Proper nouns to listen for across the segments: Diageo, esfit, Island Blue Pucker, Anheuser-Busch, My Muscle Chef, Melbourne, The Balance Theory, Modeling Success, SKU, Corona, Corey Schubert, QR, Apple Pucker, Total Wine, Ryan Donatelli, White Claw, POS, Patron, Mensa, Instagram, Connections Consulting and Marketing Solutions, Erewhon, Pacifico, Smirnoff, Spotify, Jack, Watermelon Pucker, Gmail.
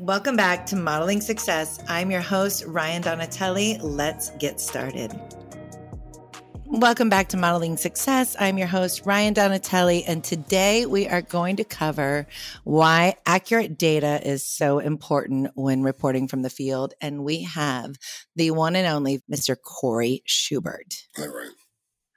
Welcome back to Modeling Success. I'm your host, Ryan Donatelli. Let's get started. Welcome back to Modeling Success. I'm your host, Ryan Donatelli, and today we are going to cover why accurate data is so important when reporting from the field. And we have the one and only Mr. Corey Schubert. Hi, Ryan.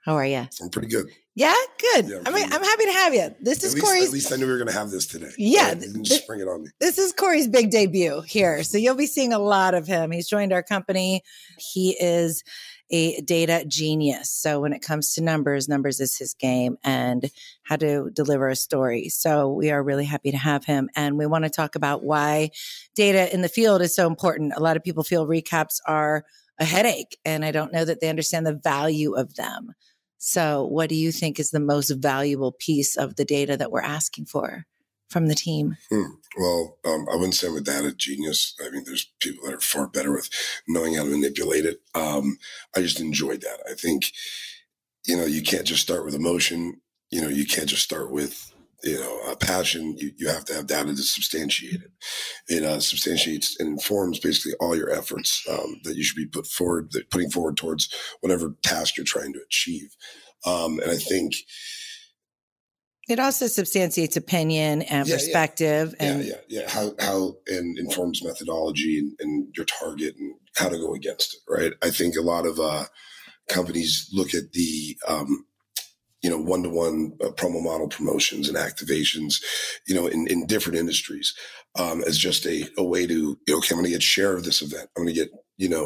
How are you? I'm pretty good. Yeah, good. Yeah, I'm happy to have you. This is Corey's. At least I knew we were going to have this today. Yeah. Just bring it on me. This is Corey's big debut here. So you'll be seeing a lot of him. He's joined our company. He is a data genius. So when it comes to numbers is his game and how to deliver a story. So we are really happy to have him. And we want to talk about why data in the field is so important. A lot of people feel recaps are a headache, and I don't know that they understand the value of them. So what do you think is the most valuable piece of the data that we're asking for from the team? Well, I wouldn't say I'm a data genius. I mean, there's people that are far better with knowing how to manipulate it. I just enjoyed that. I think, you can't just start with emotion. You can't just start with, a passion. You have to have data to substantiate it. It substantiates and informs basically all your efforts that you should be putting forward towards whatever task you're trying to achieve. And I think it also substantiates opinion and perspective. Yeah. How and informs methodology and your target and how to go against it, right? I think a lot of companies look at the one-to-one promo model promotions and activations, in different industries as just a way to, okay, I'm going to get share of this event. I'm going to get,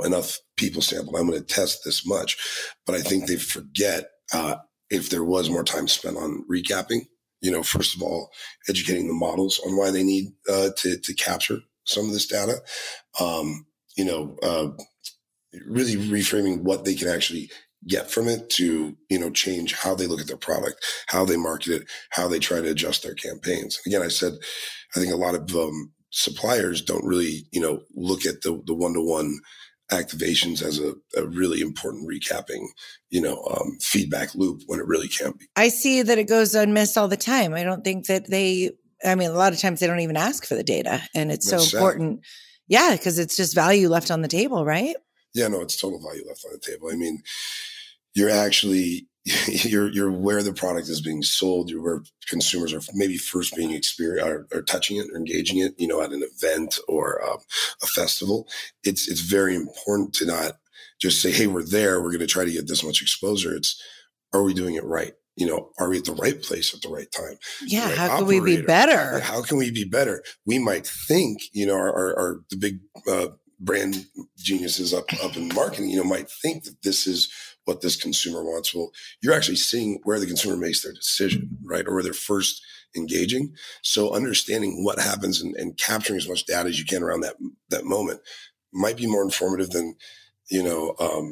enough people sampled. I'm going to test this much. But I think they forget if there was more time spent on recapping, first of all, educating the models on why they need to capture some of this data, really reframing what they can actually get from it to, change how they look at their product, how they market it, how they try to adjust their campaigns. Again, I think a lot of suppliers don't really, look at the one-to-one activations as a really important recapping, feedback loop when it really can't be. I see that it goes unmissed all the time. I don't think that a lot of times they don't even ask for the data, and it's so important. Yeah. Cause it's just value left on the table, right? Yeah, no, it's total value left on the table. I mean, you're where the product is being sold. You're where consumers are maybe first being or touching it or engaging it, at an event or a festival. It's very important to not just say, hey, we're there. We're going to try to get this much exposure. It's, are we doing it right? Are we at the right place at the right time? Yeah. Right, how can we be better? How can we be better? We might think, our the big, brand geniuses up in marketing, might think that this is what this consumer wants. Well, you're actually seeing where the consumer makes their decision, right? Or where they're first engaging. So understanding what happens and capturing as much data as you can around that moment might be more informative than, a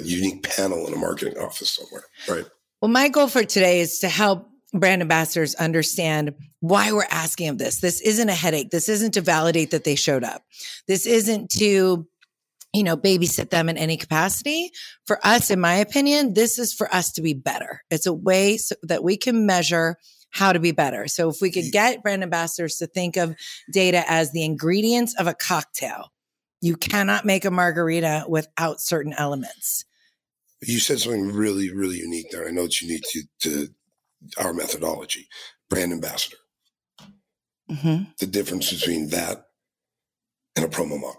unique panel in a marketing office somewhere, right? Well, my goal for today is to help brand ambassadors understand why we're asking of this. This isn't a headache. This isn't to validate that they showed up. This isn't to, babysit them in any capacity. For us, in my opinion, this is for us to be better. It's a way so that we can measure how to be better. So if we could get brand ambassadors to think of data as the ingredients of a cocktail, you cannot make a margarita without certain elements. You said something really, really unique there. I know it's unique to our methodology, brand ambassador. Mm-hmm. The difference between that and a promo model.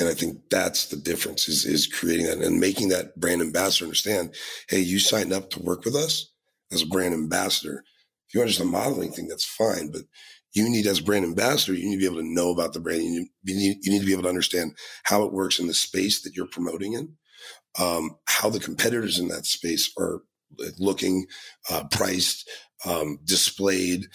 And I think that's the difference is creating that and making that brand ambassador understand, hey, you signed up to work with us as a brand ambassador. If you understand the modeling thing, that's fine. But you need, as a brand ambassador, you need to be able to know about the brand. You need to be able to understand how it works in the space that you're promoting in, how the competitors in that space are looking, priced, displayed,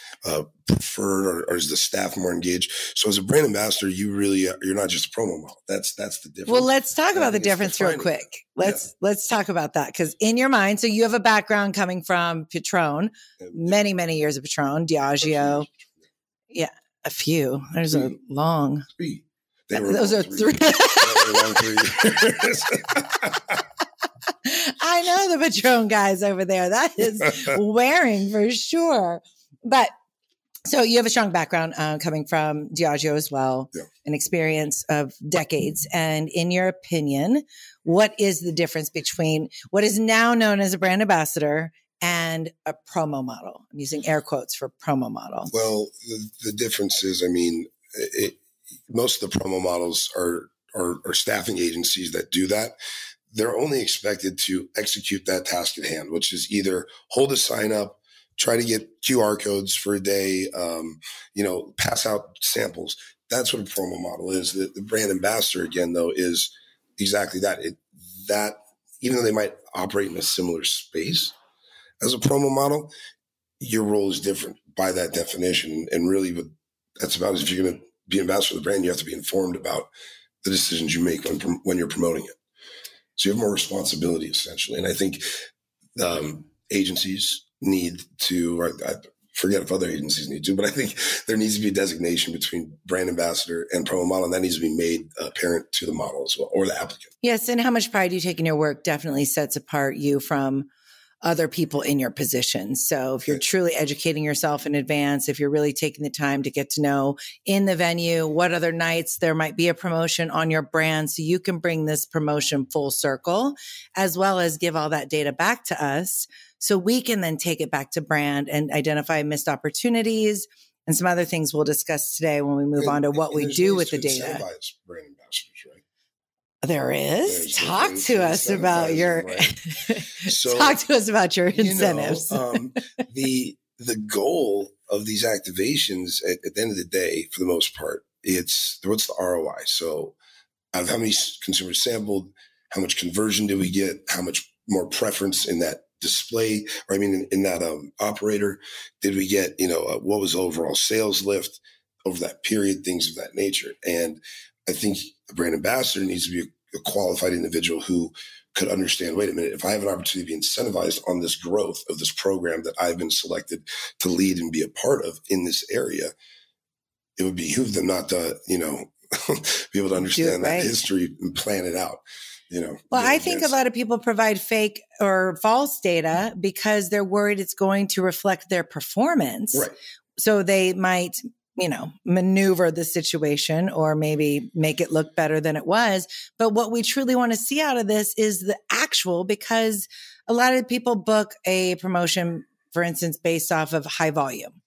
preferred, or is the staff more engaged? So as a brand ambassador, you're not just a promo model. That's the difference. Well, let's talk about the difference real quick. Let's talk about that. Cause in your mind, so you have a background coming from Patron, many years of Patron, Diageo. Yeah. A few, there's a long, three. Those are three. I know the Patron guys over there. That is wearing for sure. But So you have a strong background coming from Diageo as well, an experience of decades. And in your opinion, what is the difference between what is now known as a brand ambassador and a promo model? I'm using air quotes for promo model. Well, the difference is, I mean, most of the promo models are staffing agencies that do that. They're only expected to execute that task at hand, which is either hold a sign up, try to get QR codes for a day, pass out samples. That's what a promo model is. The brand ambassador, again, though, is exactly that. That even though they might operate in a similar space as a promo model, your role is different by that definition. And really what that's about is if you're going to be ambassador of the brand, you have to be informed about the decisions you make when you're promoting it. So you have more responsibility, essentially. And I think agencies need to, or I forget if other agencies need to, but I think there needs to be a designation between brand ambassador and promo model, and that needs to be made apparent to the model as well, or the applicant. Yes, and how much pride you take in your work definitely sets apart you from other people in your position. So if you're truly educating yourself in advance, if you're really taking the time to get to know in the venue, what other nights there might be a promotion on your brand, so you can bring this promotion full circle, as well as give all that data back to us so we can then take it back to brand and identify missed opportunities and some other things we'll discuss today when we move on to what we do with the data. Brand ambassadors, right? There is. There's talk to us about your talk to us about your incentives. The goal of these activations at the end of the day, for the most part, it's what's the ROI. So, out of how many consumers sampled, how much conversion do we get? How much more preference in that display? Or I mean, in that operator, did we get? What was the overall sales lift over that period? Things of that nature. And I think a brand ambassador needs to be a qualified individual who could understand, wait a minute, if I have an opportunity to be incentivized on this growth of this program that I've been selected to lead and be a part of in this area, it would behoove them not to, be able to understand that history and plan it out. Well, I think a lot of people provide fake or false data because they're worried it's going to reflect their performance. Right. So they might maneuver the situation or maybe make it look better than it was. But what we truly want to see out of this is the actual, because a lot of people book a promotion, for instance, based off of high volume.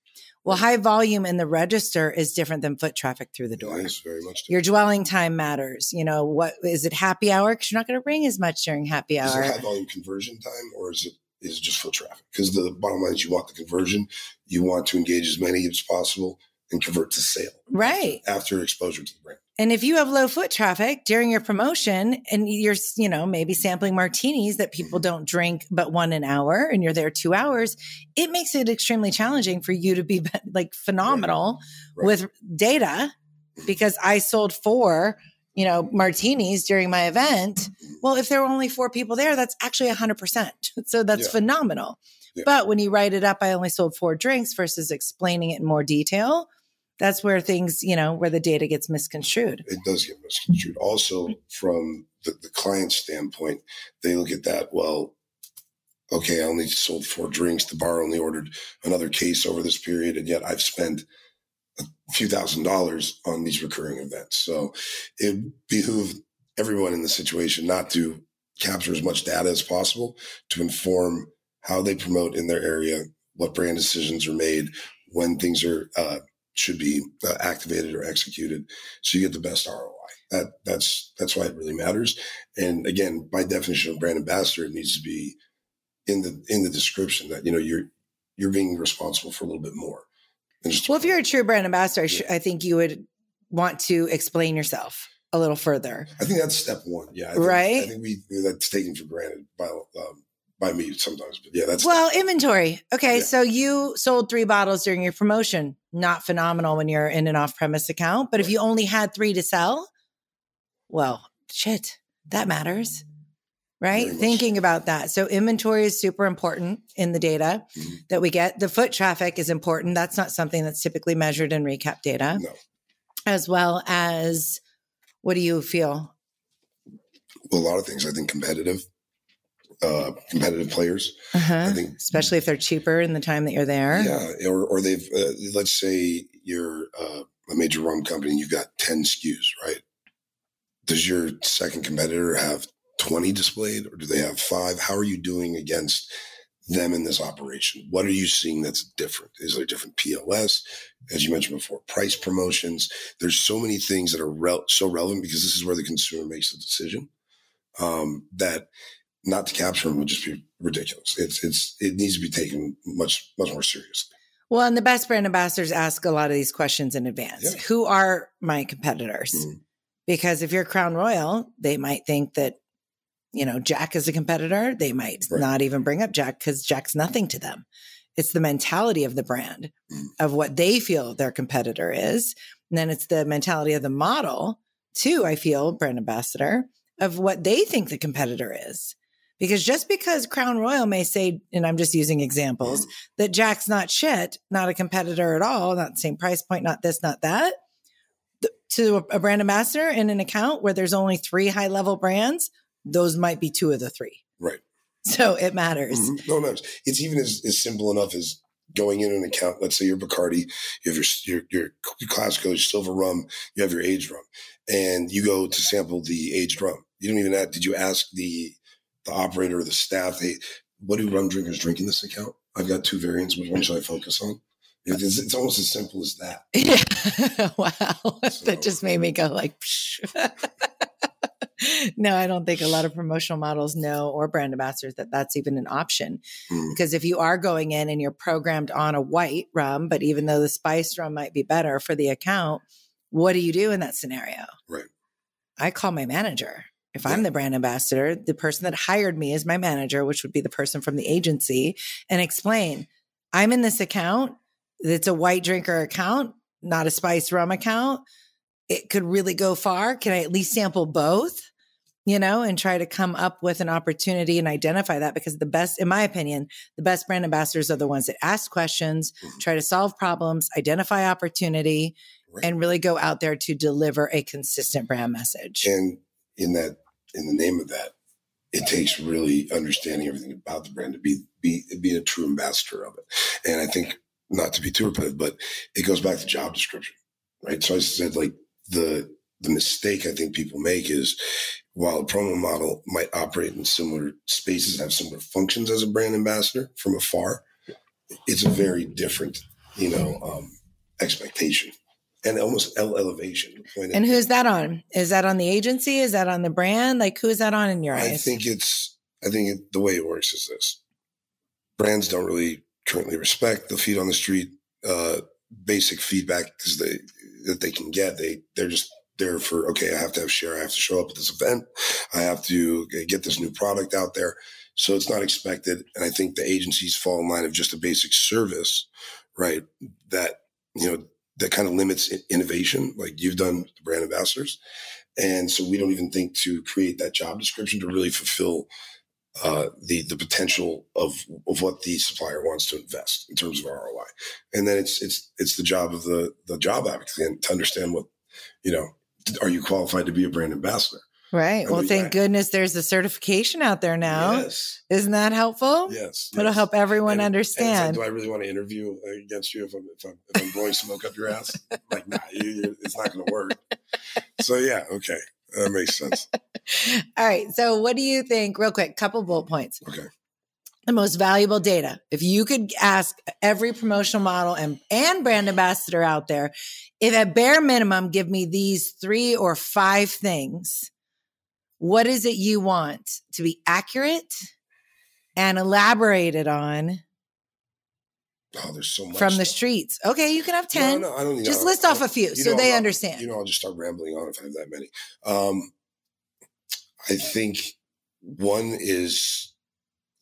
Well, high volume in the register is different than foot traffic through the door. Yes, very much. Your dwelling time matters. What is it, happy hour? Because you're not going to ring as much during happy hour. Is it high volume conversion time, or is it just foot traffic? Because the bottom line is you want the conversion. You want to engage as many as possible and convert to sale. Right. After exposure to the brand. And if you have low foot traffic during your promotion and you're, maybe sampling martinis that people don't drink but one an hour, and you're there 2 hours, it makes it extremely challenging for you to be like phenomenal with data, because I sold 4, martinis during my event. Well, if there were only 4 people there, that's actually 100%. So that's phenomenal. Yeah. But when you write it up, I only sold 4 drinks versus explaining it in more detail. That's where things, where the data gets misconstrued. It does get misconstrued. Also, from the client standpoint, they look at that. Well, okay, I only sold 4 drinks. The bar only ordered another case over this period. And yet I've spent a few $1,000s on these recurring events. So it behooves everyone in the situation not to capture as much data as possible to inform how they promote in their area, what brand decisions are made, when things are should be activated or executed, so you get the best ROI. That's why it really matters. And again, by definition of brand ambassador, it needs to be in the description that you're being responsible for a little bit more. Well, if you're a true brand ambassador, I think you would want to explain yourself a little further. I think that's step one. Yeah, I think that's taken for granted by me sometimes, but yeah, that's inventory. Okay. Yeah. So you sold 3 bottles during your promotion. Not phenomenal when you're in an off-premise account, but if you only had 3 to sell, well, shit, that matters, right? Thinking about that. So inventory is super important in the data that we get. The foot traffic is important. That's not something that's typically measured in recap data, as well as what do you feel? Well, a lot of things. I think competitive. competitive players. Uh-huh. I think, especially if they're cheaper in the time that you're there. Yeah. Or they've, let's say you're a major rum company and you've got 10 SKUs, right? Does your second competitor have 20 displayed or do they have 5? How are you doing against them in this operation? What are you seeing that's different? Is there different POS? As you mentioned before, price promotions. There's so many things that are so relevant because this is where the consumer makes the decision, that not to capture them would just be ridiculous. It needs to be taken much, much more seriously. Well, and the best brand ambassadors ask a lot of these questions in advance. Yeah. Who are my competitors? Mm-hmm. Because if you're Crown Royal, they might think that, you know, Jack is a competitor. They might not even bring up Jack because Jack's nothing to them. It's the mentality of the brand, of what they feel their competitor is. And then it's the mentality of the model too, I feel, brand ambassador, of what they think the competitor is. Because just because Crown Royal may say, and I'm just using examples, that Jack's not shit, not a competitor at all, not the same price point, not this, not that, to a brand ambassador in an account where there's only 3 high-level brands, those might be 2 of the 3. Right. So it matters. Mm-hmm. No, it matters. It's even as simple enough as going in an account. Let's say you're Bacardi, you have your Classico, your silver rum, you have your aged rum, and you go to sample the aged rum. You don't even ask, did you ask the operator or the staff, hey, what do rum drinkers drink in this account? I've got 2 variants. Which one should I focus on? It's almost as simple as that. Yeah. Wow. So, that just made me go like, no, I don't think a lot of promotional models know, or brand ambassadors, that that's even an option. Mm. Because if you are going in and you're programmed on a white rum, but even though the spiced rum might be better for the account, what do you do in that scenario? Right. I call my manager. If I'm the brand ambassador, the person that hired me is my manager, which would be the person from the agency, and explain, I'm in this account. It's a white drinker account, not a spiced rum account. It could really go far. Can I at least sample both, you know, and try to come up with an opportunity and identify that? Because the best, in my opinion, the best brand ambassadors are the ones that ask questions, try to solve problems, identify opportunity, and really go out there to deliver a consistent brand message. And in the name of that, it takes really understanding everything about the brand to be a true ambassador of it. And I think, not to be too repetitive, but it goes back to job description, right? So I said, like, the mistake I think people make is, while a promo model might operate in similar spaces, have similar functions as a brand ambassador from afar, it's a very different, you know, expectation and almost elevation. And who's that on? Is that on the agency? Is that on the brand? Like, who is that on in your eyes? I think the way it works is this: brands don't really currently respect the feet on the street, basic feedback is that they can get. They're just there for, okay, I have to have share. I have to show up at this event. I have to get this new product out there. So it's not expected. And I think the agencies fall in line of just a basic service, right? That, you know, that kind of limits innovation. Like you've done the brand ambassadors. And so we don't even think to create that job description to really fulfill the potential of what the supplier wants to invest in terms of ROI. And then it's the job of the job applicant to understand what, you know, are you qualified to be a brand ambassador? Right. Well, thank goodness there's a certification out there now. Yes. Isn't that helpful? Yes. It'll help everyone understand. And do I really want to interview against you if I'm blowing smoke up your ass? Like, nah, it's not going to work. So yeah. Okay. That makes sense. All right. So what do you think, real quick, couple bullet points. Okay. The most valuable data. If you could ask every promotional model and brand ambassador out there, if at bare minimum, give me these 3 or 5 things, what is it you want to be accurate and elaborated on? Oh, there's so much. From the streets. Okay, you can have 10. No, I don't need that. Just list off a few so they understand. You know, I'll just start rambling on if I have that many. I think one is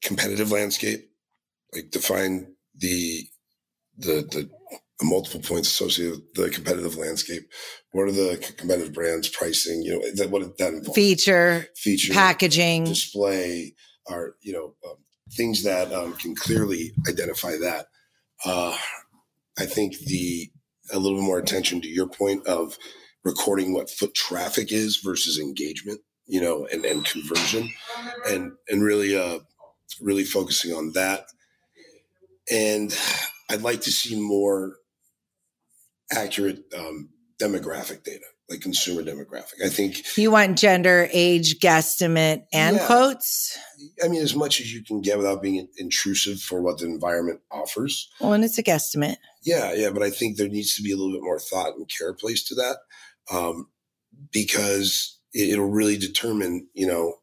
competitive landscape. Like define the multiple points associated with the competitive landscape. What are the competitive brands, pricing, you know, what that involves? Feature, packaging, display, are, you know, things that can clearly identify that. I think a little bit more attention to your point of recording what foot traffic is versus engagement. you know, and conversion, and really, really focusing on that. And I'd like to see more accurate demographic data, like consumer demographic. I think you want gender, age, guesstimate, and quotes. I mean, as much as you can get without being intrusive for what the environment offers. Well, and it's a guesstimate. Yeah. But I think there needs to be a little bit more thought and care placed to that, because it'll really determine, you know,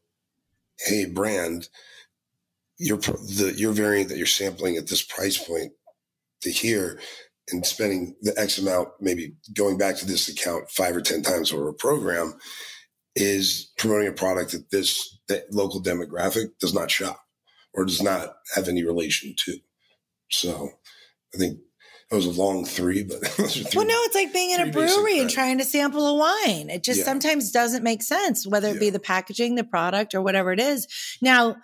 hey, brand, your variant that you're sampling at this price point to here and spending the X amount, maybe going back to this account 5 or 10 times over a program, is promoting a product that this local demographic does not shop or does not have any relation to. So I think that was a long three, but those are three. Well, no, it's like being in a brewery and trying to sample a wine. It just sometimes doesn't make sense, whether it be the packaging, the product, or whatever it is. Now, a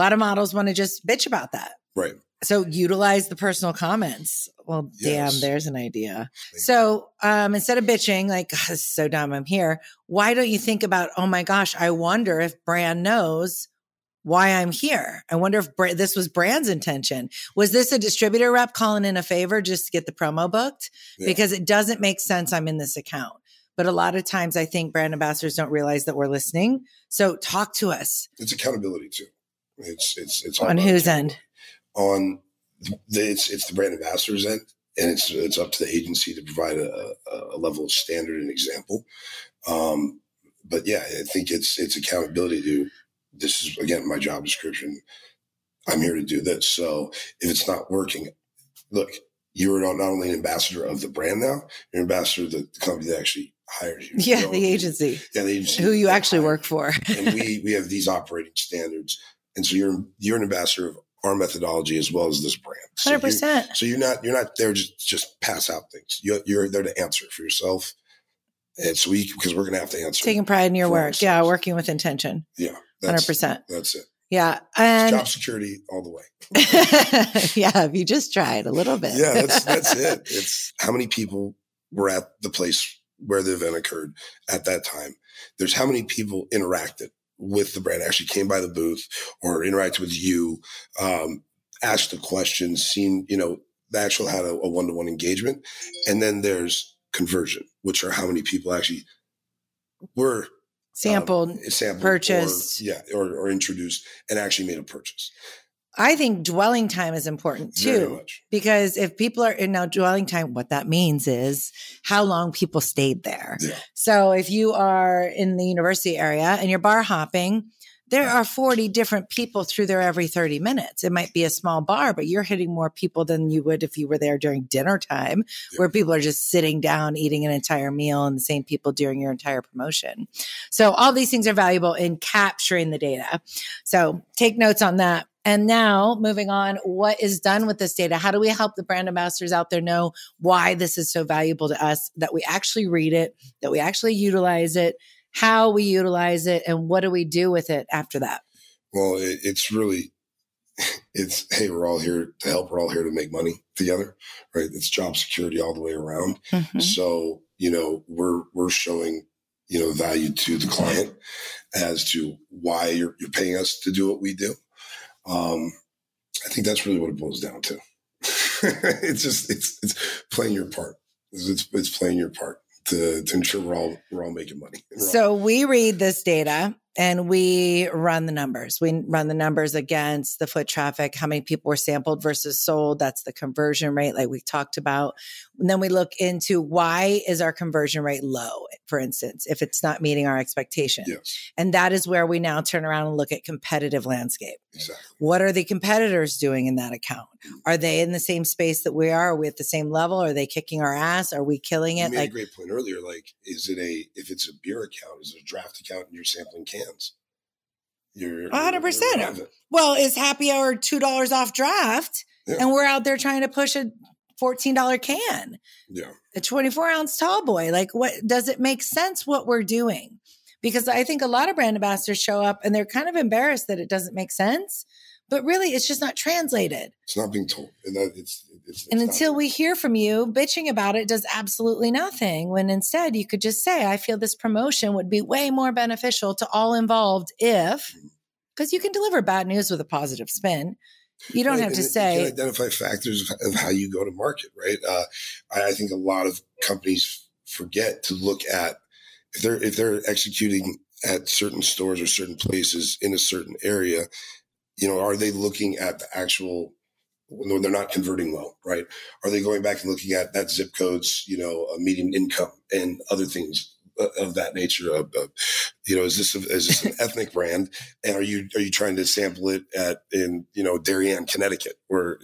lot of models want to just bitch about that. Right. So utilize the personal comments. Well, damn, there's an idea. So instead of bitching, like, oh, this is so dumb, I'm here. Why don't you think about, oh my gosh, I wonder if brand knows why I'm here. I wonder if this was brand's intention. Was this a distributor rep calling in a favor just to get the promo booked? Yeah. Because it doesn't make sense I'm in this account. But a lot of times I think brand ambassadors don't realize that we're listening. So talk to us. It's accountability too. It's on whose end? On it's the brand ambassador's end, and it's up to the agency to provide a level of standard and example. But yeah, I think it's accountability to, this is again my job description. I'm here to do this. So if it's not working, look, you're not only an ambassador of the brand now, you're an ambassador of the company that actually hires you. Yeah, the agency. Yeah, the agency who you actually work for. And we have these operating standards. And so you're an ambassador of our methodology as well as this brand. 100%. So you're not there just pass out things. You're there to answer for yourself. And so because we're going to have to answer. Taking pride in your work. Ourselves. Yeah. Working with intention. Yeah. 100%. That's it. Yeah. And job security all the way. Yeah. If you just tried a little bit. Yeah. That's it. It's how many people were at the place where the event occurred at that time. There's how many people interacted with the brand, actually came by the booth or interacted with you, asked the questions, seen, you know, the actual had a one-to-one engagement. And then there's conversion, which are how many people actually were sampled, purchased, or introduced and actually made a purchase. I think dwelling time is important too, because if people are in now dwelling time, what that means is how long people stayed there. Yeah. So if you are in the university area and you're bar hopping, there are 40 different people through there every 30 minutes. It might be a small bar, but you're hitting more people than you would if you were there during dinner time, where people are just sitting down, eating an entire meal, and the same people during your entire promotion. So all these things are valuable in capturing the data. So take notes on that. And now moving on, what is done with this data? How do we help the brand ambassadors out there know why this is so valuable to us, that we actually read it, that we actually utilize it, how we utilize it, and what do we do with it after that? Well, it's hey, we're all here to help. We're all here to make money together, right? It's job security all the way around. Mm-hmm. So, you know, we're showing, you know, value to the client as to why you're paying us to do what we do. I think that's really what it boils down to. It's playing your part. It's playing your part to ensure we're all making money. So we read this data and we run the numbers. We run the numbers against the foot traffic, how many people were sampled versus sold. That's the conversion rate, like we talked about. And then we look into why is our conversion rate low, for instance, if it's not meeting our expectation. Yes. And that is where we now turn around and look at competitive landscape. Exactly. What are the competitors doing in that account? Are they in the same space that we are? Are we at the same level? Are they kicking our ass? Are we killing it? You made a great point earlier. Like, if it's a beer account, is it a draft account and you're sampling cans? 100%. Well, is happy hour $2 off draft? Yeah. And we're out there trying to push a $14 can. Yeah. A 24-ounce tall boy. Like, what does it make sense what we're doing? Because I think a lot of brand ambassadors show up and they're kind of embarrassed that it doesn't make sense. But really, it's just not translated. It's not being told. And until we hear from you, bitching about it does absolutely nothing. When instead, you could just say, I feel this promotion would be way more beneficial to all involved if, because you can deliver bad news with a positive spin. You don't have to say. You can identify factors of how you go to market, right? I think a lot of companies forget to look at if they're executing at certain stores or certain places in a certain area. You know, are they looking at the actual when they're not converting well, right? Are they going back and looking at that zip code's, you know, median income and other things of that nature? You know, is this an ethnic brand? And are you trying to sample it in, you know, Darien, Connecticut, where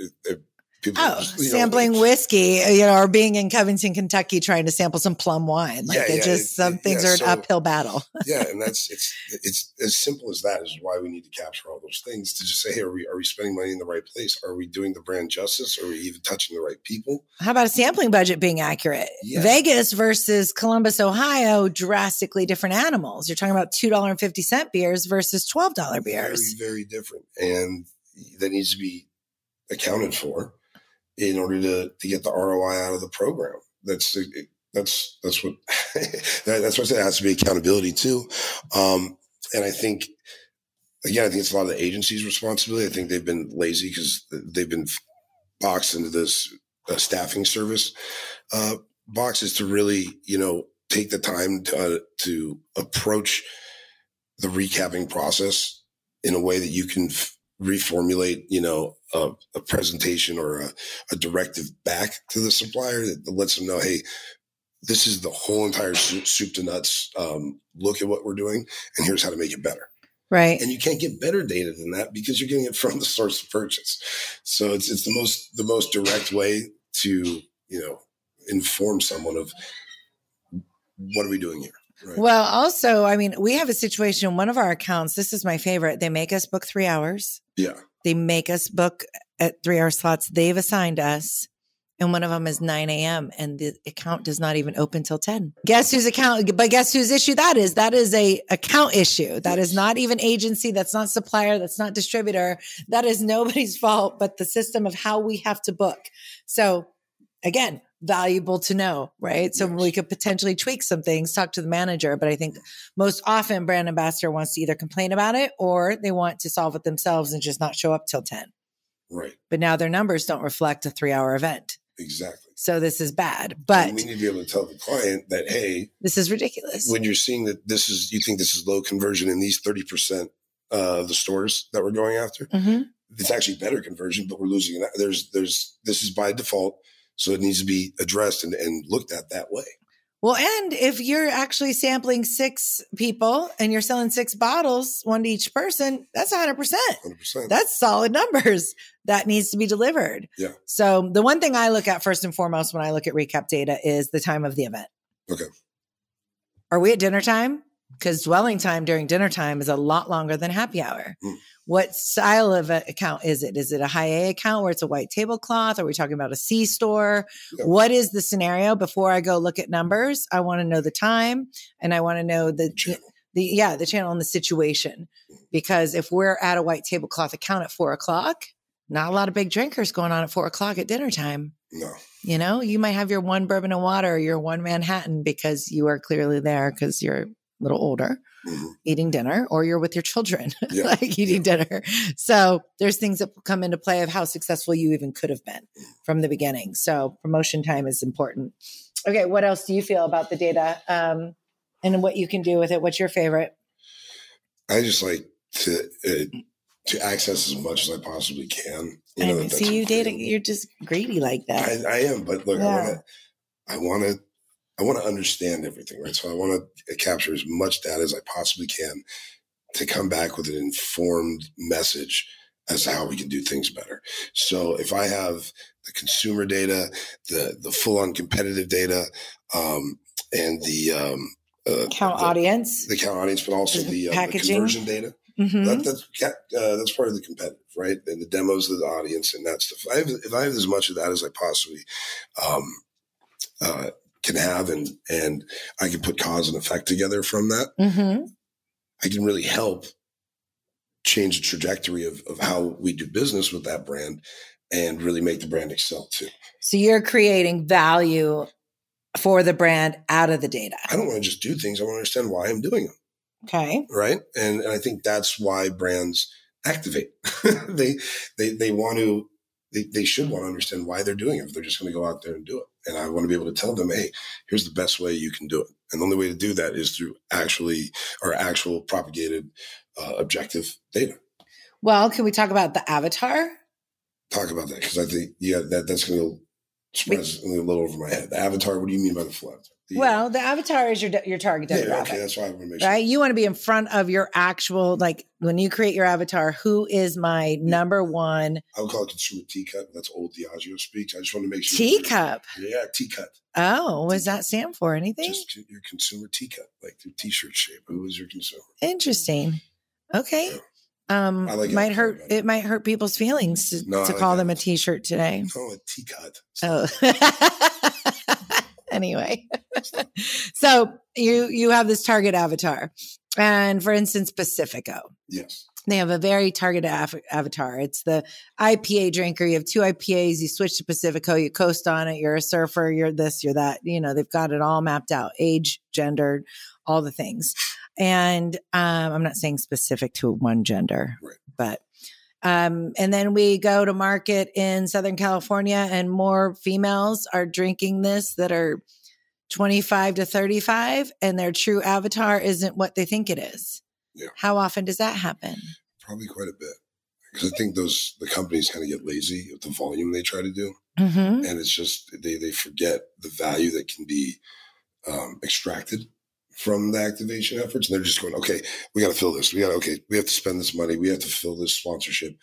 people sampling whiskey, you know, or being in Covington, Kentucky, trying to sample some plum wine? Like some things are an uphill battle. Yeah, and it's as simple as that is why we need to capture all those things to just say, hey, are we spending money in the right place? Are we doing the brand justice? Are we even touching the right people? How about a sampling budget being accurate? Yes. Vegas versus Columbus, Ohio, drastically different animals. You're talking about $2.50 beers versus $12 beers. Very, very different, and that needs to be accounted for in order to get the ROI out of the program. That's what that's what it has to be, accountability too. And I think, again, it's a lot of the agency's responsibility. I think they've been lazy because they've been boxed into this staffing service box, is to really, you know, take the time to approach the recapping process in a way that you can reformulate, you know, a presentation or a directive back to the supplier that lets them know, hey, this is the whole entire soup to nuts. Look at what we're doing, and here's how to make it better. Right. And you can't get better data than that because you're getting it from the source of purchase. So it's the most direct way to, you know, inform someone of what are we doing here. Right. Well, also, I mean, we have a situation in one of our accounts. This is my favorite. They make us book 3 hours. Yeah. They make us book at 3 hour slots they've assigned us. And one of them is 9 a.m. and the account does not even open till 10. Guess whose issue that is? That is a account issue. That is not even agency. That's not supplier. That's not distributor. That is nobody's fault, but the system of how we have to book. So again, valuable to know, right? So we could potentially tweak some things, talk to the manager, but I think most often brand ambassador wants to either complain about it or they want to solve it themselves and just not show up till 10. Right. But now their numbers don't reflect a 3 hour event. Exactly. So this is bad, but and we need to be able to tell the client that, hey, this is ridiculous. When you're seeing that you think this is low conversion in these 30% of the stores that we're going after, mm-hmm. It's actually better conversion, but we're losing it. This is by default. So it needs to be addressed and looked at that way. Well, and if you're actually sampling 6 people and you're selling 6 bottles, one to each person, that's 100%. 100%. That's solid numbers. That needs to be delivered. Yeah. So the one thing I look at first and foremost when I look at recap data is the time of the event. Okay. Are we at dinner time? Because dwelling time during dinner time is a lot longer than happy hour. Mm. What style of account is it? Is it a high A account where it's a white tablecloth? Are we talking about a C store? Yeah. What is the scenario? Before I go look at numbers, I want to know the time and I want to know the channel and the situation. Because if we're at a white tablecloth account at 4 o'clock, not a lot of big drinkers going on at 4 o'clock at dinner time. No. You know, you might have your one bourbon and water, or your one Manhattan because you are clearly there because you're little older, mm-hmm. eating dinner, or you're with your children, yeah. like eating dinner. So there's things that come into play of how successful you even could have been from the beginning. So promotion time is important. Okay. What else do you feel about the data and what you can do with it? What's your favorite? I just like to access as much as I possibly can. You know, see you dating. You're just greedy like that. I am, but look, yeah. I want to understand everything, right? So I want to capture as much data as I possibly can to come back with an informed message as to how we can do things better. So if I have the consumer data, the full-on competitive data, and the count audience, but also the conversion data, mm-hmm. that's part of the competitive, right? And the demos of the audience and that stuff. If I have as much of that as I possibly can have, and I can put cause and effect together from that. Mm-hmm. I can really help change the trajectory of how we do business with that brand and really make the brand excel too. So you're creating value for the brand out of the data. I don't want to just do things. I want to understand why I'm doing them. Okay. Right. And I think that's why brands activate. They should want to understand why they're doing it if they're just going to go out there and do it. And I want to be able to tell them, hey, here's the best way you can do it. And the only way to do that is through actual propagated objective data. Well, can we talk about the avatar? Talk about that, because I think that's going to be a little over my head. The avatar, what do you mean by the flood? Well, the avatar is your target demographic. Yeah, okay, that's why I want to make sure. Right? You want to be in front of your actual, like when you create your avatar, who is my number one? I would call it consumer teacup. That's old Diageo speech. I just want to make sure. Teacup? Yeah, teacup. Oh, what does that stand for? Anything? Just your consumer teacup, like your t-shirt shape. Who is your consumer? Interesting. Okay. Yeah. It might hurt people's feelings to call them a t-shirt today. Call it teacup. Oh. Anyway, so you have this target avatar, and for instance, Pacifico. Yes, they have a very targeted avatar. It's the IPA drinker. You have 2 IPAs. You switch to Pacifico. You coast on it. You're a surfer. You're this. You're that. You know, they've got it all mapped out: age, gender, all the things. And I'm not saying specific to one gender, right, but. And then we go to market in Southern California, and more females are drinking this that are 25 to 35, and their true avatar isn't what they think it is. Yeah. How often does that happen? Probably quite a bit, because I think the companies kind of get lazy with the volume they try to do. Mm-hmm. And it's just, they forget the value that can be extracted from the activation efforts, and they're just going, okay, we got to fill this. We have to spend this money. We have to fill this sponsorship.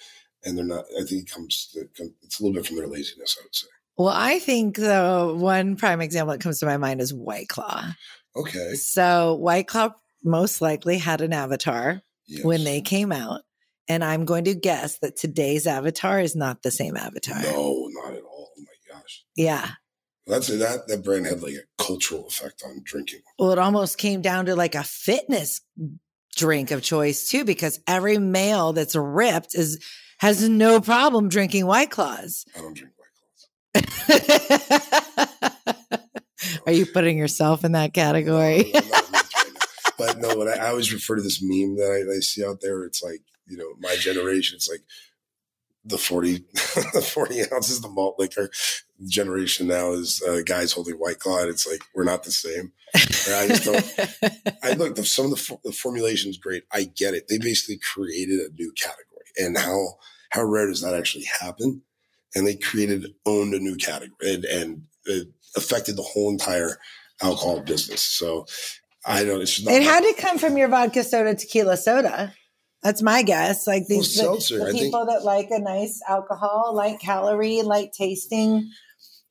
And they're not, I think it's a little bit from their laziness, I would say. Well, I think the one prime example that comes to my mind is White Claw. Okay. So White Claw most likely had an avatar when they came out. And I'm going to guess that today's avatar is not the same avatar. No, not at all. Oh my gosh. Yeah. That's that brand had like a cultural effect on drinking. Well, it almost came down to like a fitness drink of choice too, because every male that's ripped has no problem drinking White Claws. I don't drink White Claws. Are you putting yourself in that category? No, I'm not ripped right now. But no, when I always refer to this meme that I see out there, it's like, you know, my generation, it's like, the 40 ounces, the malt liquor generation now is guys holding White Claw. And it's like, we're not the same. I just don't. Some of the formulation is great. I get it. They basically created a new category, and how rare does that actually happen? And they owned a new category, and it affected the whole entire alcohol business. So I don't, it's not. It had to come from your vodka soda, tequila soda. That's my guess. Like these the people that like a nice alcohol, light calorie, light tasting.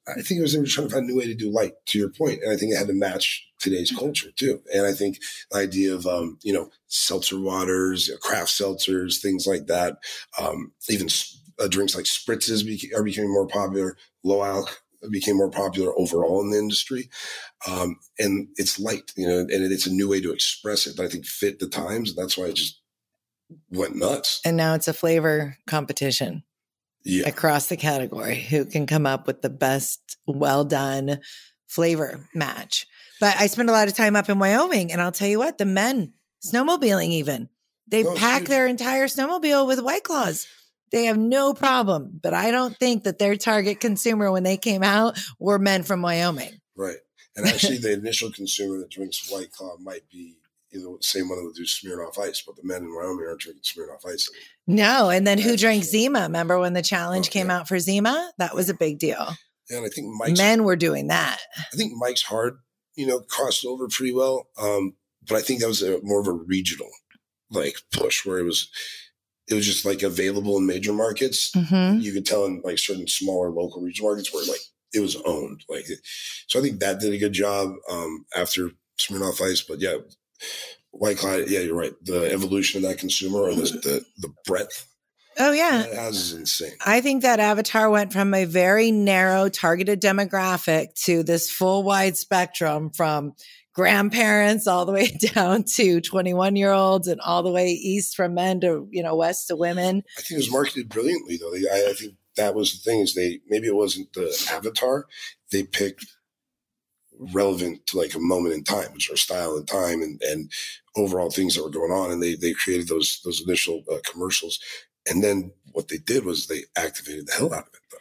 I think it was trying to find a new way to do light, to your point. And I think it had to match today's culture too. And I think the idea of, you know, seltzer waters, craft seltzers, things like that. Even drinks like spritzes are becoming more popular. Low alc became more popular overall in the industry. And it's light, you know, and it's a new way to express it. But I think fit the times. And that's why it just went nuts. And now it's a flavor competition across the category. Who can come up with the best, well done flavor match? But I spent a lot of time up in Wyoming, and I'll tell you what, the men snowmobiling, even they pack their entire snowmobile with White Claws. They have no problem. But I don't think that their target consumer when they came out were men from Wyoming. Right. And actually the initial consumer that drinks White Claw might be the same one that would do Smirnoff Ice, but the men in Wyoming aren't drinking Smirnoff Ice anymore. No, and then who drank Zima? Remember when the challenge came out for Zima? That was a big deal. Yeah, and I think men were doing that. I think Mike's Hard, you know, crossed over pretty well, but I think that was more of a regional like push where it was just like available in major markets. Mm-hmm. You could tell in like certain smaller local regional markets where like it was owned. Like, so I think that did a good job after Smirnoff Ice, but yeah. White Claw, yeah, you're right. The evolution of that consumer, or the breadth. Oh yeah, that house is insane. I think that avatar went from a very narrow targeted demographic to this full wide spectrum from grandparents all the way down to 21-year-olds and all the way east from men to, you know, west to women. I think it was marketed brilliantly, though. I think that was the thing, is they, maybe it wasn't the avatar. They picked relevant to like a moment in time, which are style and time and overall things that were going on. And they created those initial commercials. And then what they did was they activated the hell out of it, though.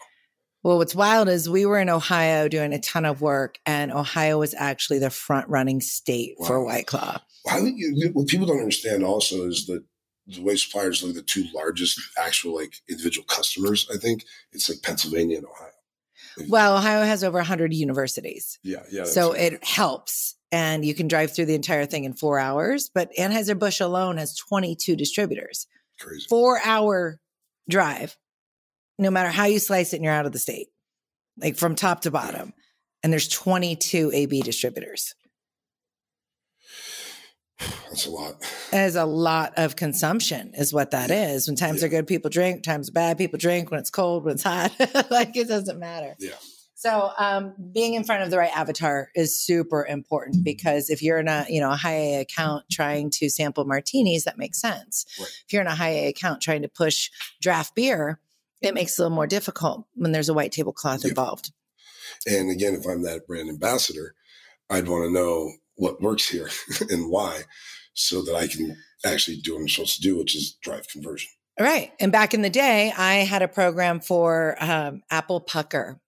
Well, what's wild is we were in Ohio doing a ton of work, and Ohio was actually the front-running state for White Claw. Well, I think what people don't understand also is that the way suppliers look at the two largest actual like individual customers, I think, it's like Pennsylvania and Ohio. Well, Ohio has over 100 universities. Yeah. So it helps. And you can drive through the entire thing in 4 hours. But Anheuser-Busch alone has 22 distributors. Crazy. 4 hour drive. No matter how you slice it, and you're out of the state, like from top to bottom. And there's 22 AB distributors. That's a lot. That is a lot of consumption is what that is. When times are good, people drink. Times are bad, people drink. When it's cold, when it's hot, like it doesn't matter. Yeah. So being in front of the right avatar is super important, because if you're not, you know, a high A account trying to sample martinis, that makes sense. Right. If you're in a high A account trying to push draft beer, it makes it a little more difficult when there's a white tablecloth involved. And again, if I'm that brand ambassador, I'd want to know what works here and why, so that I can actually do what I'm supposed to do, which is drive conversion. All right. And back in the day, I had a program for Apple Pucker.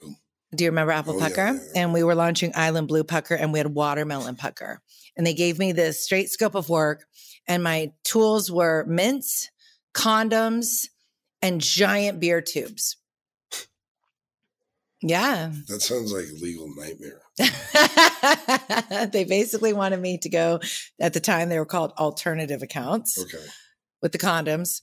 Boom. Do you remember Apple Pucker? Yeah. And we were launching Island Blue Pucker, and we had Watermelon Pucker. And they gave me this straight scope of work. And my tools were mints, condoms, and giant beer tubes. Yeah. That sounds like a legal nightmare. They basically wanted me to go, at the time they were called alternative accounts. Okay. With the condoms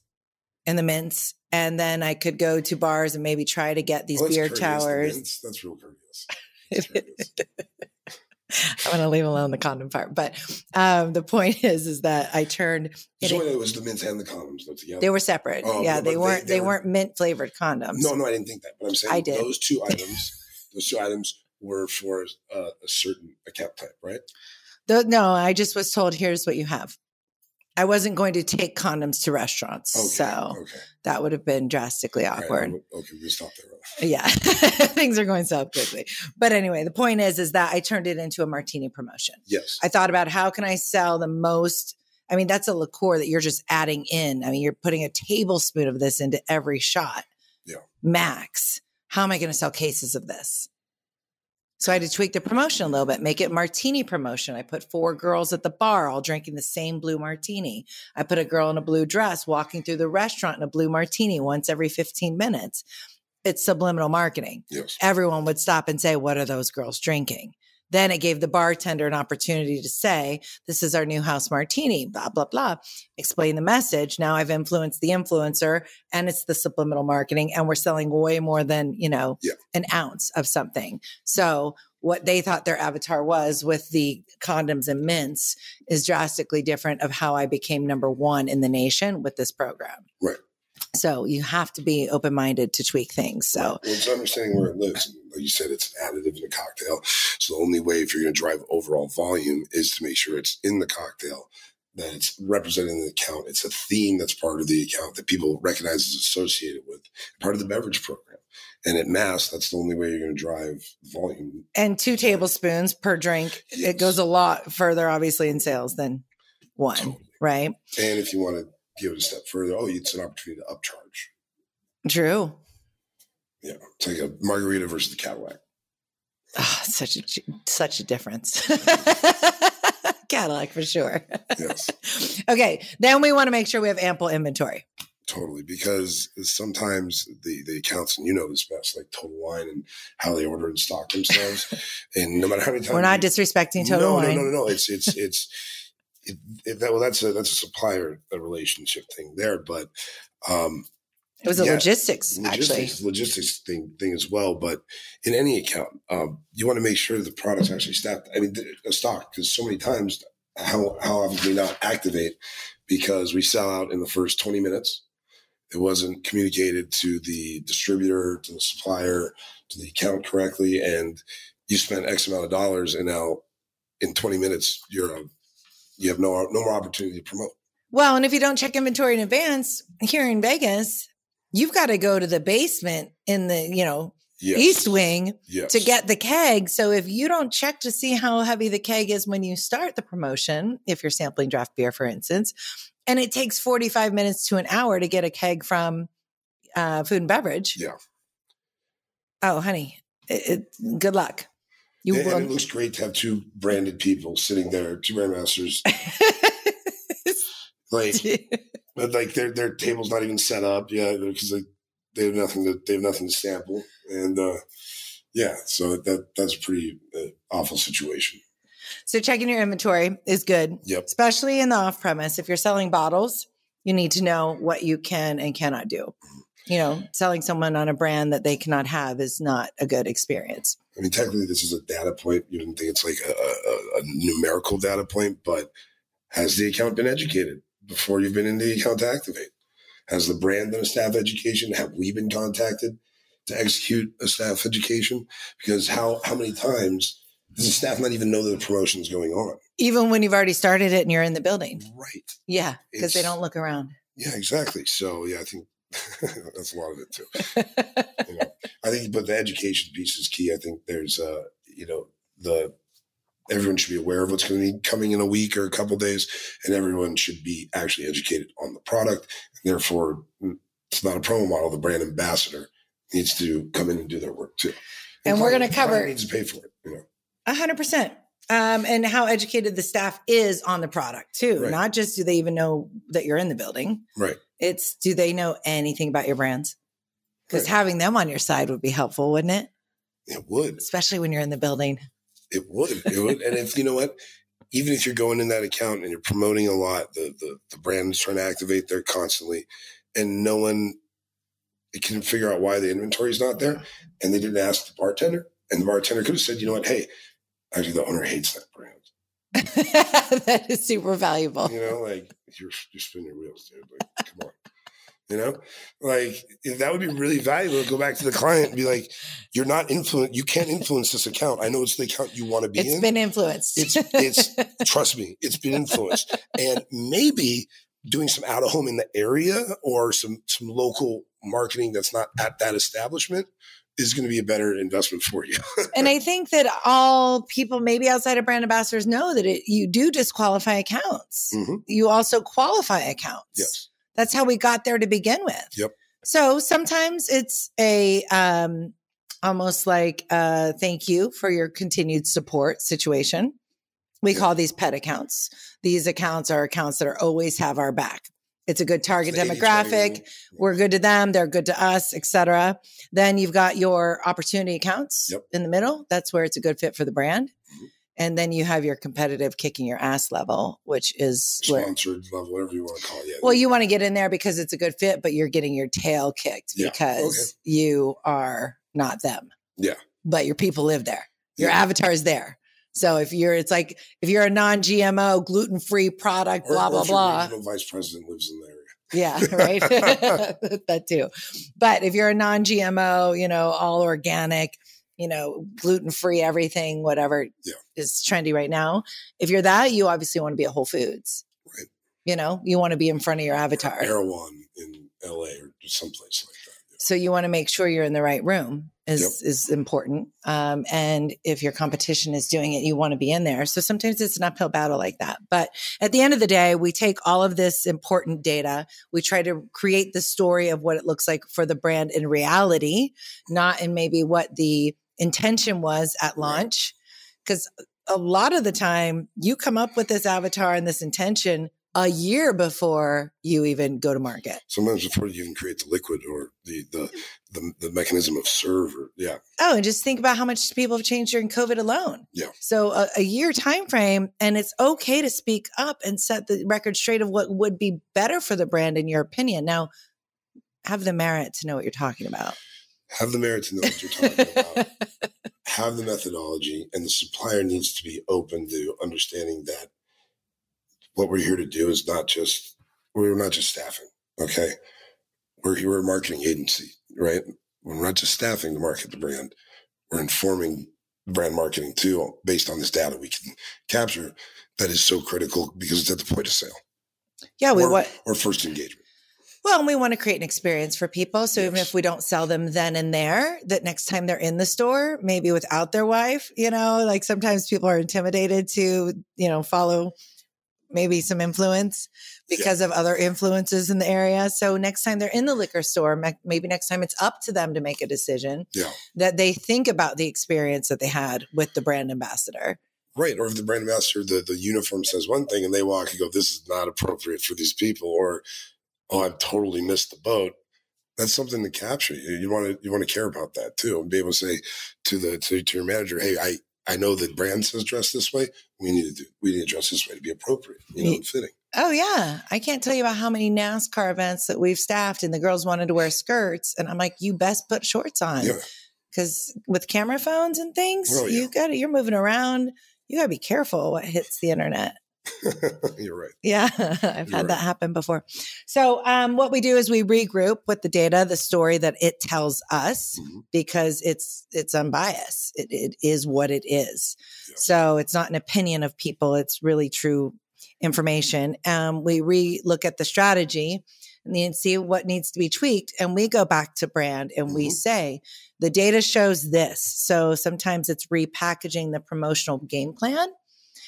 and the mints. And then I could go to bars and maybe try to get these beer towers. That's real courteous. I want to leave alone the condom part, but the point is that I turned. So it was the mints and the condoms together. They were separate. Yeah, they weren't mint flavored condoms. No, I didn't think that. But I'm saying those two items were for a certain account type, right? No, I just was told, here's what you have. I wasn't going to take condoms to restaurants, so that would have been drastically awkward. Right, okay, we stop there. Yeah, things are going south quickly. But anyway, the point is that I turned it into a martini promotion. Yes. I thought about how can I sell the most. I mean, that's a liqueur that you're just adding in. I mean, you're putting a tablespoon of this into every shot. Yeah. Max. How am I going to sell cases of this? So I had to tweak the promotion a little bit, make it martini promotion. I put four girls at the bar, all drinking the same blue martini. I put a girl in a blue dress walking through the restaurant in a blue martini once every 15 minutes. It's subliminal marketing. Yes. Everyone would stop and say, what are those girls drinking? Then it gave the bartender an opportunity to say, this is our new house martini, blah, blah, blah. Explain the message. Now I've influenced the influencer, and it's the subliminal marketing, and we're selling way more than, an ounce of something. So what they thought their avatar was with the condoms and mints is drastically different of how I became number one in the nation with this program. Right. So you have to be open-minded to tweak things. So well, it's understanding where it lives. Like you said, it's an additive in a cocktail. So the only way, if you're going to drive overall volume, is to make sure it's in the cocktail, that it's representing the account. It's a theme that's part of the account that people recognize is associated with part of the beverage program. And at mass, that's the only way you're going to drive volume. And 2 tablespoons per drink. Yes. It goes a lot further, obviously, in sales than one, totally. Right? And if you want to give it a step further, it's an opportunity to upcharge. True. Yeah, it's like a margarita versus the Cadillac. Oh, such a difference. Cadillac for sure. Yes. Okay, then we want to make sure we have ample inventory. Totally, because sometimes the accounts, and you know this best, like Total Wine and how they order and stock themselves, and no matter how many times we're not disrespecting Total Wine. No. That's a supplier relationship thing there, but it was a logistics thing as well. But in any account, you want to make sure the product's actually stacked. I mean, a stock, because so many times, how often do we not activate because we sell out in the first 20 minutes? It wasn't communicated to the distributor, to the supplier, to the account correctly, and you spent X amount of dollars, and now in 20 minutes, you have no more opportunity to promote. Well, and if you don't check inventory in advance here in Vegas, you've got to go to the basement in the, yes. East Wing yes. to get the keg. So if you don't check to see how heavy the keg is when you start the promotion, if you're sampling draft beer, for instance, and it takes 45 minutes to an hour to get a keg from food and beverage. Yeah. Oh, honey, good luck. And it looks great to have two branded people sitting there, two brandmasters. Like their table's not even set up, because they have nothing to sample, and so that's a pretty awful situation. So checking your inventory is good, yep. Especially in the off premise. If you're selling bottles, you need to know what you can and cannot do. Selling someone on a brand that they cannot have is not a good experience. I mean, technically, this is a data point. You wouldn't think it's like a numerical data point, but has the account been educated before you've been in the account to activate? Has the brand done a staff education? Have we been contacted to execute a staff education? Because how many times does the staff not even know that the promotion's going on? Even when you've already started it and you're in the building. Right. Yeah, because they don't look around. Yeah, exactly. So, I think that's a lot of it, too. I think, but the education piece is key. I think there's, everyone should be aware of what's going to be coming in a week or a couple of days, and everyone should be actually educated on the product. And therefore, it's not a promo model. The brand ambassador needs to come in and do their work too. And we're going to cover. Needs to pay for it. 100%. And how educated the staff is on the product too. Right. Not just do they even know that you're in the building. Right. It's do they know anything about your brands? Because having them on your side would be helpful, wouldn't it? It would, especially when you're in the building. It would. And if, even if you're going in that account and you're promoting a lot, the brand is trying to activate there constantly and no one can figure out why the inventory is not there. And they didn't ask the bartender, and the bartender could have said, hey, actually the owner hates that brand. That is super valuable. You're spinning your wheels, dude. Come on. That would be really valuable to go back to the client and be like, you're not influenced. You can't influence this account. I know it's the account you want to be in. It's been influenced. It's trust me, it's been influenced. And maybe doing some out of home in the area or some local marketing that's not at that establishment is going to be a better investment for you. And I think that all people, maybe outside of brand ambassadors, know that you do disqualify accounts. Mm-hmm. You also qualify accounts. Yes. That's how we got there to begin with. Yep. So sometimes it's a almost like a thank you for your continued support situation. We call these pet accounts. These accounts are accounts that always have our back. It's a good target demographic. We're good to them. They're good to us, et cetera. Then you've got your opportunity accounts in the middle. That's where it's a good fit for the brand. Mm-hmm. And then you have your competitive kicking your ass level, which is sponsored level, whatever you want to call it. Yeah, you want to get in there because it's a good fit, but you're getting your tail kicked because you are not them. Yeah. But your people live there. Your avatar is there. So if you're a non-GMO, gluten-free product, blah, blah, blah. Your vice president lives in the area. Yeah, right. That too. But if you're a non-GMO, all organic, gluten-free, everything, whatever is trendy right now. If you're that, you obviously want to be at Whole Foods. Right. You want to be in front of your avatar. Erewhon in LA or someplace like that. Yeah. So you want to make sure you're in the right room is important. And if your competition is doing it, you want to be in there. So sometimes it's an uphill battle like that. But at the end of the day, we take all of this important data. We try to create the story of what it looks like for the brand in reality, not in maybe what the intention was at launch, because a lot of the time you come up with this avatar and this intention a year before you even go to market. Sometimes before you even create the liquid or the mechanism of serve. Oh, and just think about how much people have changed during COVID alone. Yeah. So a year time frame, and it's okay to speak up and set the record straight of what would be better for the brand in your opinion. Now, have the merit to know what you're talking about. Have the merit to know what you're talking about. Have the methodology, and the supplier needs to be open to understanding that what we're here to do is we're not just staffing. Okay. We're a marketing agency, right? We're not just staffing to market the brand. We're informing brand marketing too, based on this data we can capture that is so critical because it's at the point of sale. Yeah, or first engagement. Well, and we want to create an experience for people. So even if we don't sell them then and there, that next time they're in the store, maybe without their wife, you know, like sometimes people are intimidated to, you know, follow maybe some influence because of other influences in the area. So next time they're in the liquor store, maybe next time it's up to them to make a decision that they think about the experience that they had with the brand ambassador. Right. Or if the brand ambassador, the uniform says one thing and they walk and go, this is not appropriate for these people, or, oh, I've totally missed the boat. That's something to capture. You want to care about that too, and be able to say to your manager, hey, I know the brand says dress this way. We need to dress this way to be appropriate, and fitting. Oh yeah. I can't tell you about how many NASCAR events that we've staffed and the girls wanted to wear skirts. And I'm like, you best put shorts on because with camera phones and things, you're moving around. You gotta be careful what hits the internet. You're right. Yeah. I've had that happen before. So what we do is we regroup with the data, the story that it tells us, because it's unbiased. It is what it is. Yeah. So it's not an opinion of people. It's really true information. We re-look at the strategy and see what needs to be tweaked. And we go back to brand and we say, the data shows this. So sometimes it's repackaging the promotional game plan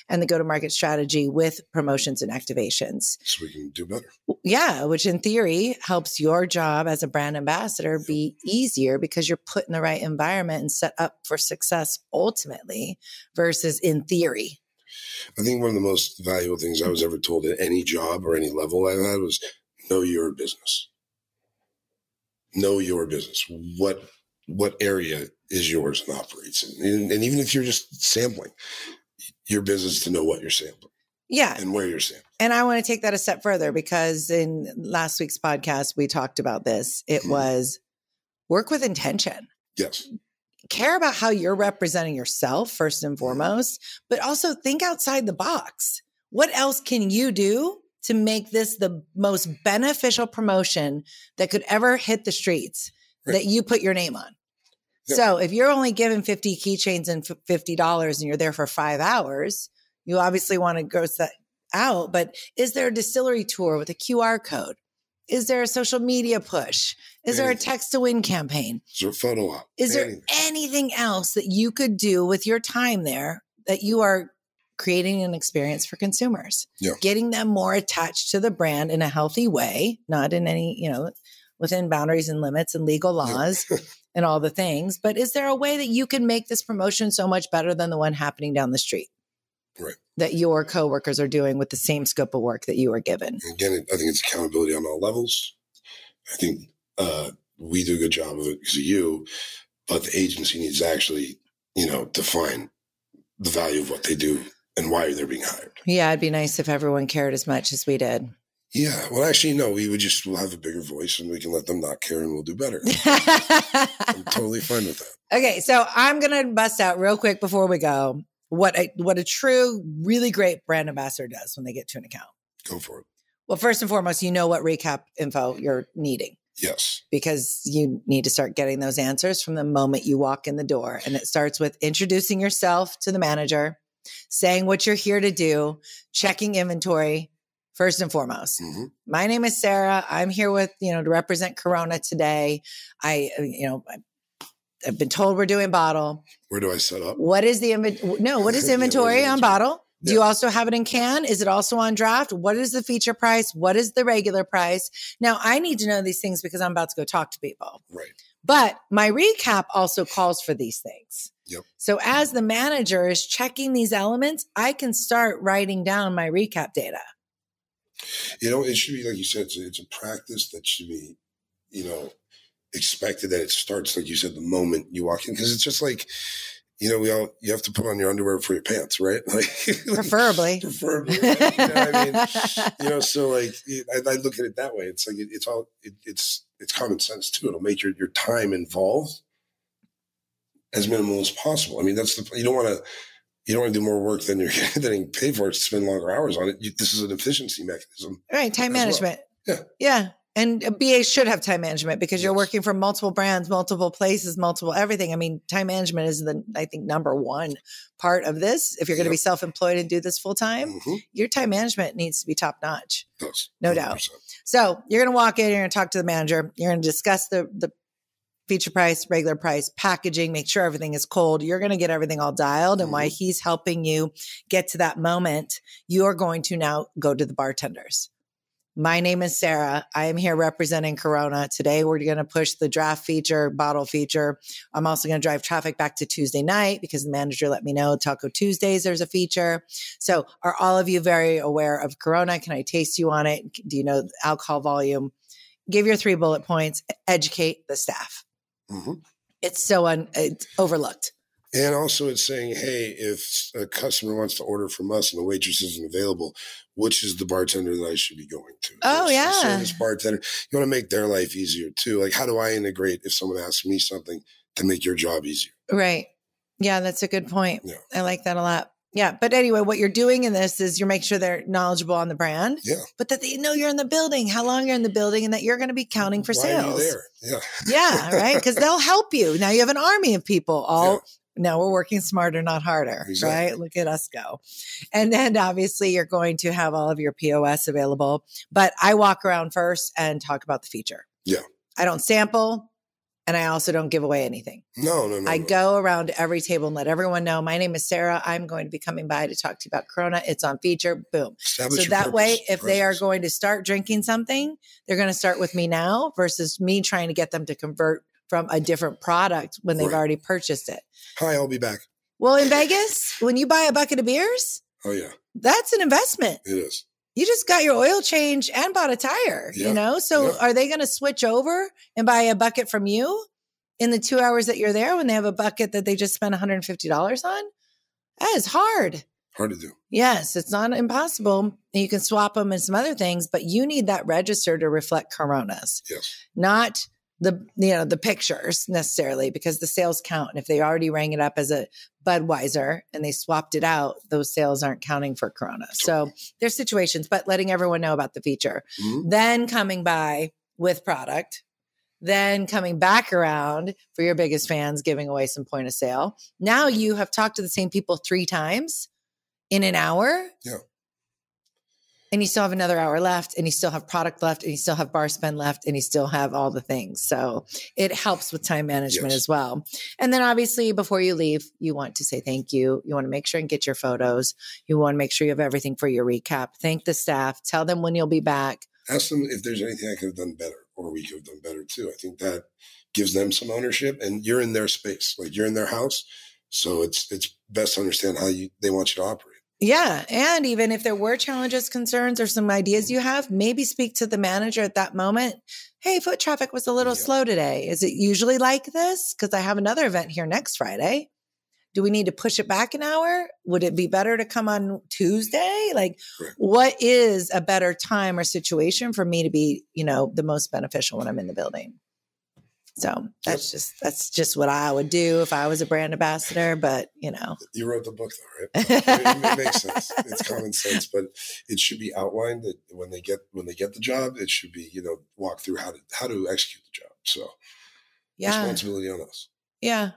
and the go-to-market strategy with promotions and activations. So we can do better. Yeah, which in theory helps your job as a brand ambassador be easier because you're put in the right environment and set up for success ultimately versus in theory. I think one of the most valuable things I was ever told at any job or any level I've had was know your business. Know your business. What area is yours and operates in? And even if you're just sampling, your business to know what you're sampling. Yeah. And where you're sampling. And I want to take that a step further because in last week's podcast, we talked about this. It was work with intention. Yes. Care about how you're representing yourself first and foremost, but also think outside the box. What else can you do to make this the most beneficial promotion that could ever hit the streets that you put your name on? Yeah. So if you're only given 50 keychains and $50 and you're there for 5 hours, you obviously want to gross that out. But is there a distillery tour with a QR code? Is there a social media push? Is there a text-to-win campaign? Is there a photo op? Is there anything else that you could do with your time there that you are creating an experience for consumers? Yeah. Getting them more attached to the brand in a healthy way, not in any, within boundaries and limits and legal laws. Yeah. And all the things, but is there a way that you can make this promotion so much better than the one happening down the street that your coworkers are doing with the same scope of work that you are given? Again, I think it's accountability on all levels. I think we do a good job of it because of you, but the agency needs to actually, define the value of what they do and why they're being hired. Yeah, it'd be nice if everyone cared as much as we did. Yeah. Well, actually, no, we'll have a bigger voice and we can let them not care and we'll do better. I'm totally fine with that. Okay. So I'm going to bust out real quick before we go what a true, really great brand ambassador does when they get to an account. Go for it. Well, first and foremost, you know what recap info you're needing. Yes. Because you need to start getting those answers from the moment you walk in the door. And it starts with introducing yourself to the manager, saying what you're here to do, checking inventory. First and foremost, my name is Sarah. I'm here with, to represent Corona today. I've been told we're doing bottle. Where do I set up? What is the inventory on bottle? Yeah. Do you also have it in can? Is it also on draft? What is the feature price? What is the regular price? Now I need to know these things because I'm about to go talk to people. Right. But my recap also calls for these things. Yep. So as the manager is checking these elements, I can start writing down my recap data. It should be, like you said, it's a practice that should be, expected that it starts, like you said, the moment you walk in. Because it's just like, you have to put on your underwear before your pants, right? Like, preferably. Right? So like, I look at it that way. It's like, it's common sense too. It'll make your time involved as minimal as possible. I mean, that's you don't want to do more work than you're getting paid for, to spend longer hours on it. This is an efficienty mechanism. Right. Time management. Well. Yeah. Yeah. And a BA should have time management because you're working for multiple brands, multiple places, multiple everything. I mean, time management is the, I think, number one part of this. If you're going to be self-employed and do this full time, your time management needs to be top notch. Yes, no doubt. So you're going to walk in, you're going to talk to the manager. You're going to discuss the feature price, regular price, packaging, make sure everything is cold. You're going to get everything all dialed. And while he's helping you get to that moment, you're going to now go to the bartenders. My name is Sarah. I am here representing Corona. Today, we're going to push the draft feature, bottle feature. I'm also going to drive traffic back to Tuesday night because the manager let me know Taco Tuesdays, there's a feature. So are all of you very aware of Corona? Can I taste you on it? Do you know the alcohol volume? Give your 3 bullet points, educate the staff. It's so it's overlooked. And also it's saying, hey, if a customer wants to order from us and the waitress isn't available, which is the bartender that I should be going to? Oh, yeah. The service bartender. You want to make their life easier too. Like, how do I integrate if someone asks me something to make your job easier? Right. Yeah, that's a good point. Yeah. I like that a lot. Yeah. But anyway, what you're doing in this is you're making sure they're knowledgeable on the brand, but that they know you're in the building, how long you're in the building, and that you're going to be counting for sales. Are you there? Yeah. Right. Because they'll help you. Now you have an army of people all. No, we're working smarter, not harder, right? Look at us go. And then obviously you're going to have all of your POS available, but I walk around first and talk about the feature. Yeah. I don't sample and I also don't give away anything. No. I go around every table and let everyone know, my name is Sarah. I'm going to be coming by to talk to you about Corona. It's on feature. Boom. Establish so that purpose, way, if they are going to start drinking something, they're going to start with me now versus me trying to get them to convert from a different product when they've already purchased it. Hi, I'll be back. Well, in Vegas, when you buy a bucket of beers, that's an investment. It is. You just got your oil change and bought a tire, you know? So are they going to switch over and buy a bucket from you in the 2 hours that you're there when they have a bucket that they just spent $150 on? That is hard. Hard to do. Yes, it's not impossible. You can swap them and some other things, but you need that register to reflect Coronas. Yes. Not the pictures necessarily, because the sales count. And if they already rang it up as a Budweiser and they swapped it out, those sales aren't counting for Corona. So there's situations, but letting everyone know about the feature, then coming by with product, then coming back around for your biggest fans, giving away some point of sale. Now you have talked to the same people 3 times in an hour. Yeah. And you still have another hour left, and you still have product left, and you still have bar spend left, and you still have all the things. So it helps with time management as well. And then obviously before you leave, you want to say thank you. You want to make sure and get your photos. You want to make sure you have everything for your recap. Thank the staff. Tell them when you'll be back. Ask them if there's anything I could have done better or we could have done better too. I think that gives them some ownership, and you're in their space, like you're in their house. So it's best to understand how they want you to operate. Yeah. And even if there were challenges, concerns, or some ideas you have, maybe speak to the manager at that moment. Hey, foot traffic was a little slow today. Is it usually like this? Because I have another event here next Friday. Do we need to push it back an hour? Would it be better to come on Tuesday? Like, what is a better time or situation for me to be, the most beneficial when I'm in the building? So that's just what I would do if I was a brand ambassador, but You wrote the book though, right? It makes sense. It's common sense, but it should be outlined that when they get the job, it should be, walk through how to execute the job. So responsibility on us. Yeah.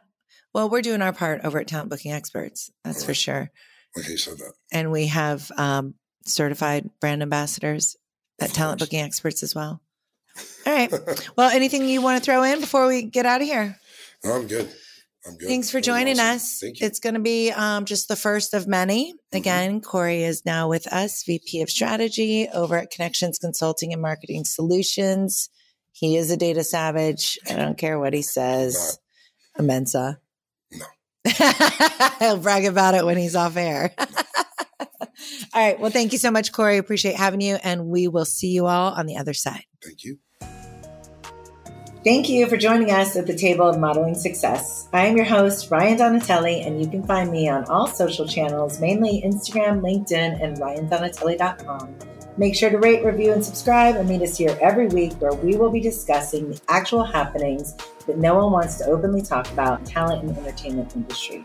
Well, we're doing our part over at Talent Booking Experts. That's for sure. Okay, so that. And we have certified brand ambassadors at Talent Booking Experts as well. All right. Well, anything you want to throw in before we get out of here? No, I'm good. Thanks for joining us. Thank you. It's going to be just the first of many. Again, Corey is now with us, VP of Strategy over at Connections Consulting and Marketing Solutions. He is a data savage. I don't care what he says. A Mensa. No. He'll brag about it when he's off air. All right. Well, thank you so much, Corey. Appreciate having you. And we will see you all on the other side. Thank you. Thank you for joining us at the table of Modeling Success. I am your host, Ryan Donatelli, and you can find me on all social channels, mainly Instagram, LinkedIn, and ryandonatelli.com. Make sure to rate, review, and subscribe, and meet us here every week where we will be discussing the actual happenings that no one wants to openly talk about in the talent and entertainment industry.